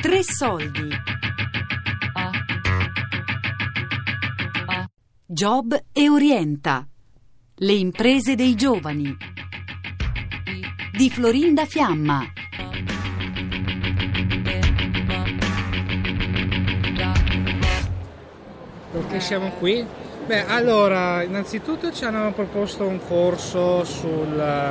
TRE SOLDI. Job Orienta. Le imprese dei giovani. Di Florinda Fiamma. Perché siamo qui? Beh, allora, innanzitutto ci hanno proposto un corso sul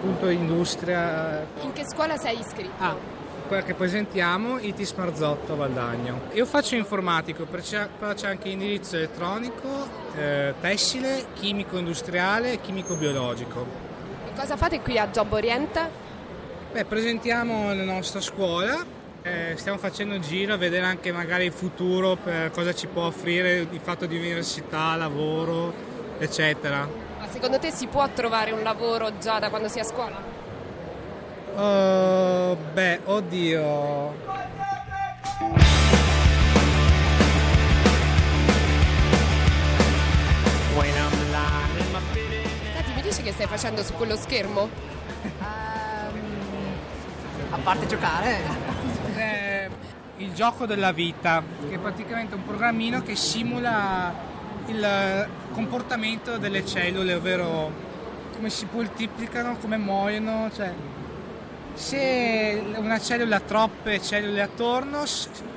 punto industria. In che scuola sei iscritto? Quella che presentiamo, Itis Marzotto Valdagno. Io faccio informatico, però c'è anche indirizzo elettronico, tessile, chimico industriale e chimico biologico. E cosa fate qui a Job Orienta? Beh, presentiamo la nostra scuola, stiamo facendo un giro a vedere anche magari il futuro, per cosa ci può offrire il fatto di università, lavoro, eccetera. Ma secondo te si può trovare un lavoro già da quando si è a scuola? Beh, oddio. Senti, mi dici che stai facendo su quello schermo? A parte giocare. Il gioco della vita, che è praticamente un programmino che simula il comportamento delle cellule, ovvero come si moltiplicano, come muoiono, cioè. Se una cellula ha troppe cellule attorno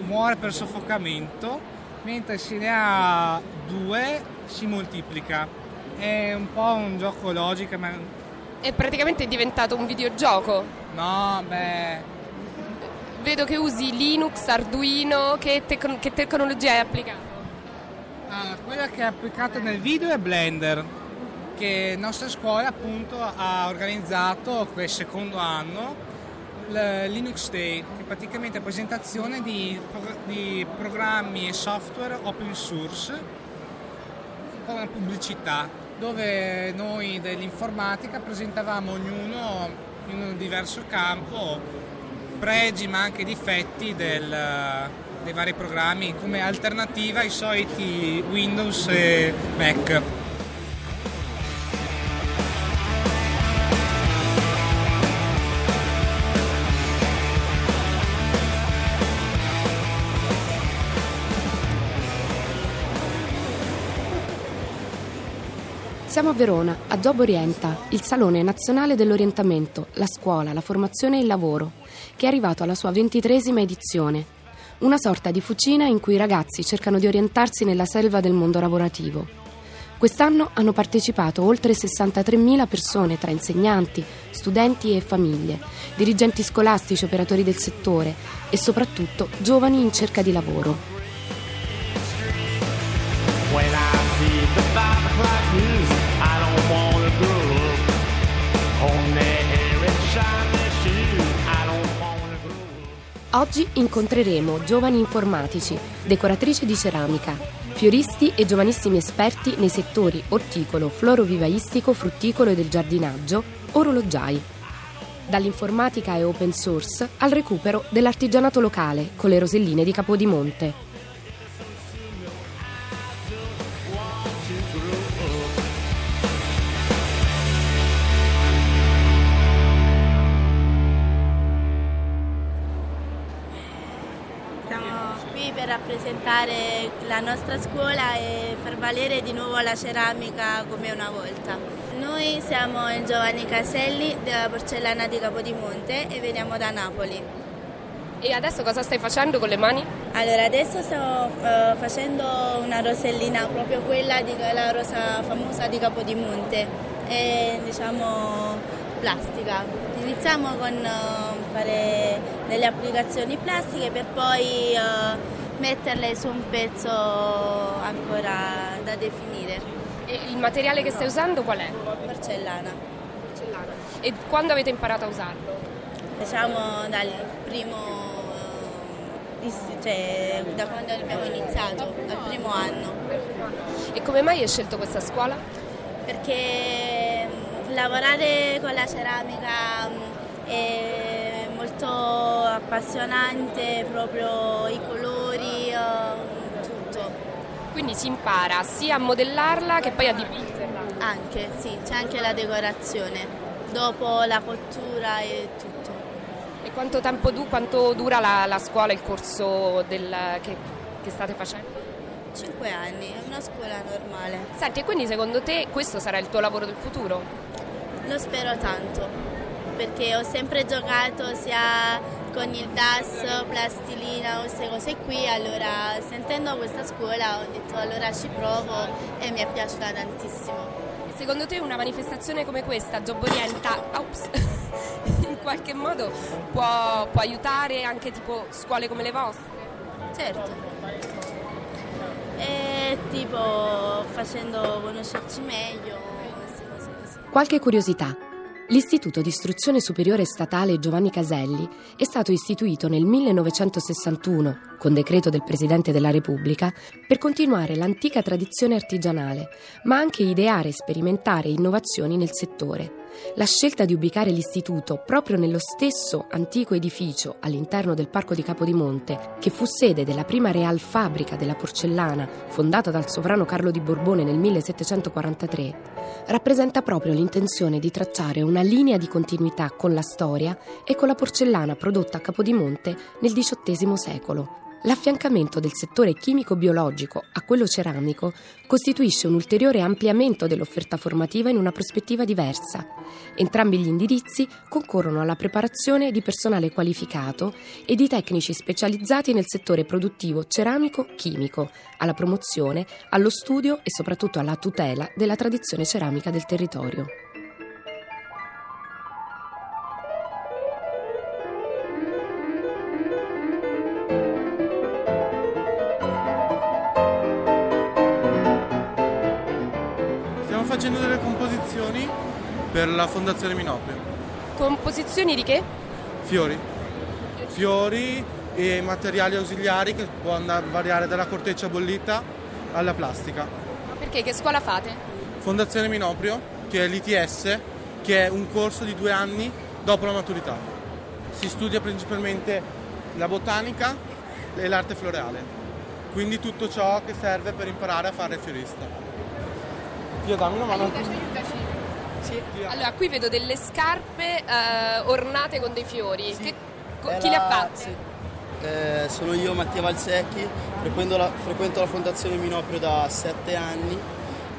muore per soffocamento, mentre se ne ha due si moltiplica. È un po' un gioco logico, ma... È praticamente diventato un videogioco? No, beh... Vedo che usi Linux, Arduino, che tecnologia hai applicato? Quella che è applicata nel video è Blender, che nostra scuola appunto ha organizzato quel secondo anno Linux Day, che è praticamente presentazione di programmi e software open source con una pubblicità, dove noi dell'informatica presentavamo ognuno in un diverso campo pregi ma anche difetti dei vari programmi come alternativa ai soliti Windows e Mac. Siamo a Verona, a Job Orienta, il salone nazionale dell'orientamento, la scuola, la formazione e il lavoro, che è arrivato alla sua 23ª edizione. Una sorta di fucina in cui i ragazzi cercano di orientarsi nella selva del mondo lavorativo. Quest'anno hanno partecipato oltre 63.000 persone tra insegnanti, studenti e famiglie, dirigenti scolastici, operatori del settore e soprattutto giovani in cerca di lavoro. Oggi incontreremo giovani informatici, decoratrici di ceramica, fioristi e giovanissimi esperti nei settori orticolo, florovivaistico, frutticolo e del giardinaggio, orologiai. Dall'informatica e open source al recupero dell'artigianato locale con le roselline di Capodimonte. Rappresentare la nostra scuola e far valere di nuovo la ceramica come una volta. Noi siamo il Giovanni Caselli della Porcellana di Capodimonte e veniamo da Napoli. E adesso cosa stai facendo con le mani? Allora adesso sto facendo una rosellina, proprio quella della rosa famosa di Capodimonte, è diciamo plastica. Iniziamo con fare delle applicazioni plastiche per poi metterle su un pezzo ancora da definire. E il materiale che stai usando qual è? Porcellana. E quando avete imparato a usarlo? Diciamo dal primo, cioè da quando abbiamo iniziato, dal primo anno. E come mai hai scelto questa scuola? Perché lavorare con la ceramica è molto appassionante, proprio i colori, tutto. Quindi si impara sia a modellarla che poi a dipingerla? Anche, sì, c'è anche la decorazione, dopo la cottura e tutto. E Quanto tempo quanto dura la scuola, il corso che state facendo? 5 anni, è una scuola normale. Senti, e quindi secondo te questo sarà il tuo lavoro del futuro? Lo spero tanto, perché ho sempre giocato sia con il DAS, plastilina, queste cose qui, allora sentendo questa scuola ho detto allora ci provo e mi è piaciuta tantissimo. Secondo te una manifestazione come questa, Job Orienta, in qualche modo può aiutare anche tipo scuole come le vostre? Certo. E tipo facendo conoscerci meglio. Qualche curiosità. L'Istituto di Istruzione Superiore Statale Giovanni Caselli è stato istituito nel 1961 con decreto del Presidente della Repubblica per continuare l'antica tradizione artigianale, ma anche ideare e sperimentare innovazioni nel settore. La scelta di ubicare l'istituto proprio nello stesso antico edificio all'interno del Parco di Capodimonte, che fu sede della prima real fabbrica della porcellana fondata dal sovrano Carlo di Borbone nel 1743, rappresenta proprio l'intenzione di tracciare una linea di continuità con la storia e con la porcellana prodotta a Capodimonte nel XVIII secolo. L'affiancamento del settore chimico-biologico a quello ceramico costituisce un ulteriore ampliamento dell'offerta formativa in una prospettiva diversa. Entrambi gli indirizzi concorrono alla preparazione di personale qualificato e di tecnici specializzati nel settore produttivo ceramico-chimico, alla promozione, allo studio e soprattutto alla tutela della tradizione ceramica del territorio. Facendo delle composizioni per la Fondazione Minoprio. Composizioni di che? Fiori e materiali ausiliari che può variare dalla corteccia bollita alla plastica. Ma perché? Che scuola fate? Fondazione Minoprio, che è l'ITS, che è un corso di 2 anni dopo la maturità. Si studia principalmente la botanica e l'arte floreale, quindi tutto ciò che serve per imparare a fare fiorista. Dammi una mano. Aiutaci. Sì. Allora, qui vedo delle scarpe ornate con dei fiori. Sì. Chi le ha fatte? Sì. Sono io, Mattia Valsecchi, frequento la Fondazione Minoprio da 7 anni.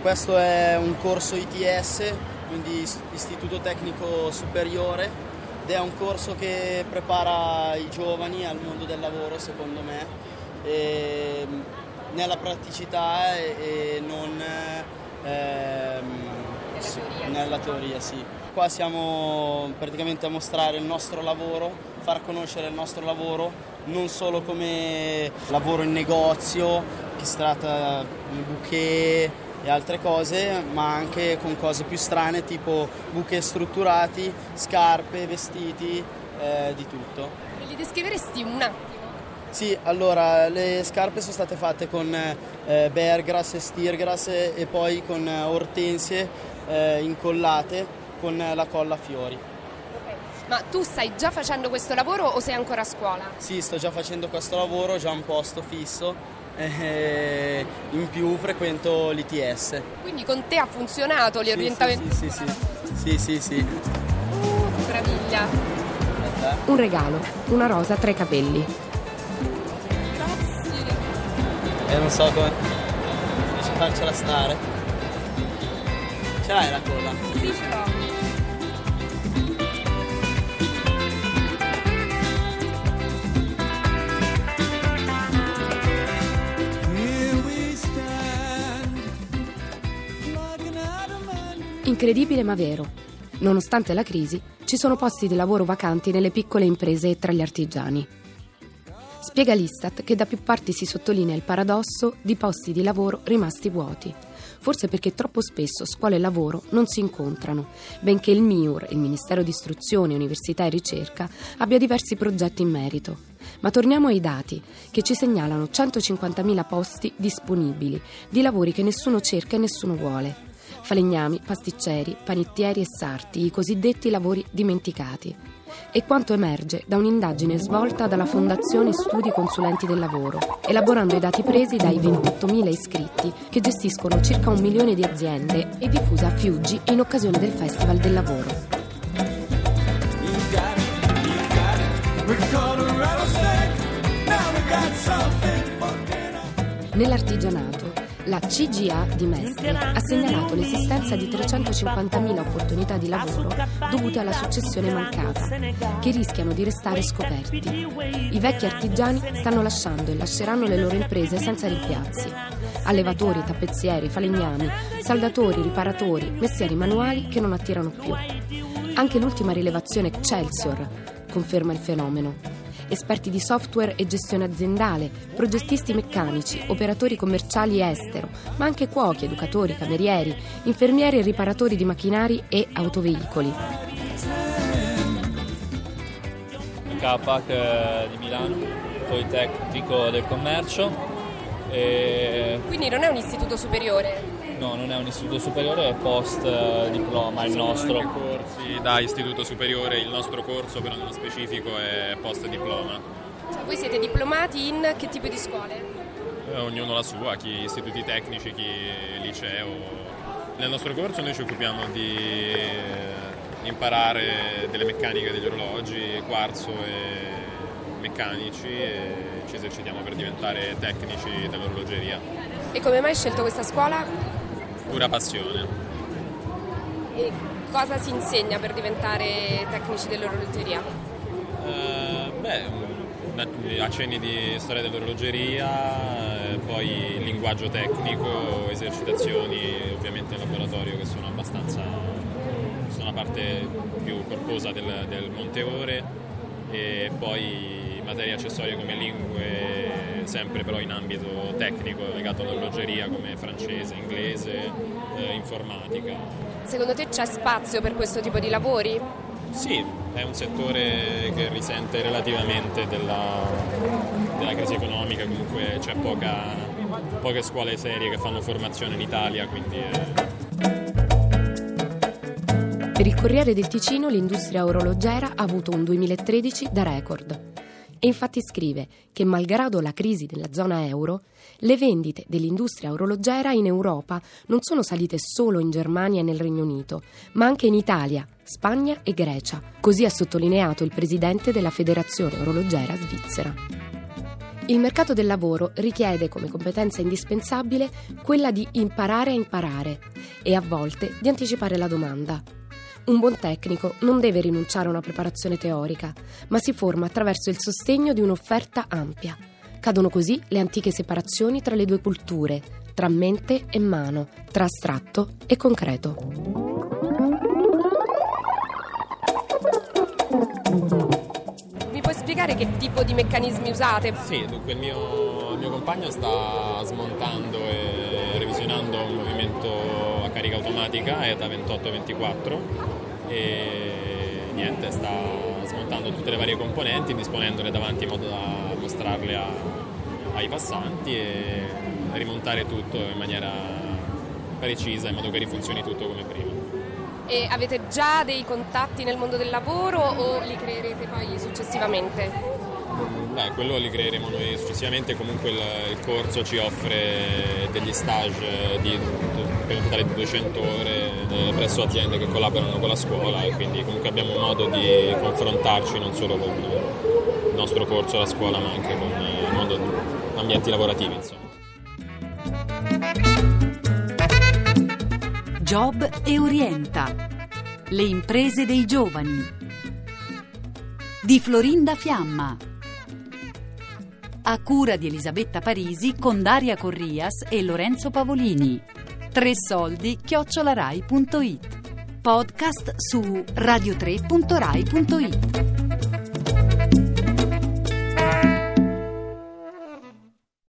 Questo è un corso ITS, quindi Istituto Tecnico Superiore, ed è un corso che prepara i giovani al mondo del lavoro, secondo me, e nella praticità e non... Nella teoria, sì. Qua siamo praticamente a mostrare il nostro lavoro, far conoscere il nostro lavoro, non solo come lavoro in negozio, che si tratta di bouquet e altre cose, ma anche con cose più strane, tipo bouquet strutturati, scarpe, vestiti, di tutto. Me li descriveresti un attimo? Sì, allora le scarpe sono state fatte con bergras e stirgras e poi con ortensie incollate con la colla a fiori. Okay. Ma tu stai già facendo questo lavoro o sei ancora a scuola? Sì, sto già facendo questo lavoro, ho già un posto fisso e in più frequento l'ITS. Quindi con te ha funzionato l'orientamento? Sì. Che meraviglia! Un regalo, una rosa, 3 capelli. Non so come ci farcela stare. Ce l'hai la colla? Sì, ce l'ho. Incredibile ma vero. Nonostante la crisi, ci sono posti di lavoro vacanti nelle piccole imprese e tra gli artigiani. Spiega l'Istat che da più parti si sottolinea il paradosso di posti di lavoro rimasti vuoti, forse perché troppo spesso scuola e lavoro non si incontrano, benché il MIUR, il Ministero di Istruzione, Università e Ricerca, abbia diversi progetti in merito. Ma torniamo ai dati, che ci segnalano 150.000 posti disponibili, di lavori che nessuno cerca e nessuno vuole. Falegnami, pasticceri, panettieri e sarti, i cosiddetti lavori dimenticati. E quanto emerge da un'indagine svolta dalla Fondazione Studi Consulenti del Lavoro, elaborando i dati presi dai 28.000 iscritti che gestiscono circa 1 milione di aziende e diffusa a Fiuggi in occasione del Festival del Lavoro. Nell'artigianato, la CGA di Mestre ha segnalato l'esistenza di 350.000 opportunità di lavoro dovute alla successione mancata, che rischiano di restare scoperti. I vecchi artigiani stanno lasciando e lasceranno le loro imprese senza rimpiazzi. Allevatori, tappezzieri, falegnami, saldatori, riparatori, mestieri manuali che non attirano più. Anche l'ultima rilevazione Excelsior conferma il fenomeno. Esperti di software e gestione aziendale, progettisti meccanici, operatori commerciali estero, ma anche cuochi, educatori, camerieri, infermieri e riparatori di macchinari e autoveicoli. Capac di Milano, Politecnico del Commercio. E... Quindi non è un istituto superiore? No, non è un istituto superiore, è post diploma il nostro. Corsi da istituto superiore, il nostro corso però nello specifico è post diploma. Cioè, voi siete diplomati in che tipo di scuole? Ognuno la sua, chi istituti tecnici, chi liceo. Nel nostro corso noi ci occupiamo di imparare delle meccaniche degli orologi, quarzo e meccanici e ci esercitiamo per diventare tecnici dell'orologeria. E come mai hai scelto questa scuola? Pura passione. E cosa si insegna per diventare tecnici dell'orologeria? Accenni di storia dell'orologeria, poi linguaggio tecnico, esercitazioni ovviamente in laboratorio che sono abbastanza, sono la parte più corposa del Monteore e poi materie accessorie come lingue, sempre però in ambito tecnico legato all'orologeria come francese, inglese, informatica. Secondo te c'è spazio per questo tipo di lavori? Sì, è un settore che risente relativamente della crisi economica, comunque c'è poche scuole serie che fanno formazione in Italia, quindi... Per il Corriere del Ticino l'industria orologera ha avuto un 2013 da record. E infatti scrive che, malgrado la crisi della zona euro, le vendite dell'industria orologera in Europa non sono salite solo in Germania e nel Regno Unito, ma anche in Italia, Spagna e Grecia. Così ha sottolineato il presidente della Federazione Orologera Svizzera. Il mercato del lavoro richiede come competenza indispensabile quella di imparare a imparare e a volte di anticipare la domanda. Un buon tecnico non deve rinunciare a una preparazione teorica, ma si forma attraverso il sostegno di un'offerta ampia. Cadono così le antiche separazioni tra le due culture, tra mente e mano, tra astratto e concreto. Mi puoi spiegare che tipo di meccanismi usate? Sì, dunque il mio compagno sta smontando e revisionando un movimento a carica automatica, ETA 28-24, e niente, sta smontando tutte le varie componenti, disponendole davanti in modo da mostrarle ai passanti e rimontare tutto in maniera precisa in modo che rifunzioni tutto come prima. E avete già dei contatti nel mondo del lavoro o li creerete poi successivamente? Beh, quello li creeremo noi successivamente, comunque il corso ci offre degli stage per un totale di 200 ore presso aziende che collaborano con la scuola e quindi comunque abbiamo modo di confrontarci non solo con il nostro corso alla scuola ma anche con il mondo, ambienti lavorativi insomma. Job e Orienta, le imprese dei giovani, di Florinda Fiamma, a cura di Elisabetta Parisi con Daria Corrias e Lorenzo Pavolini. tresoldi@rai.it. Podcast su radio3.rai.it.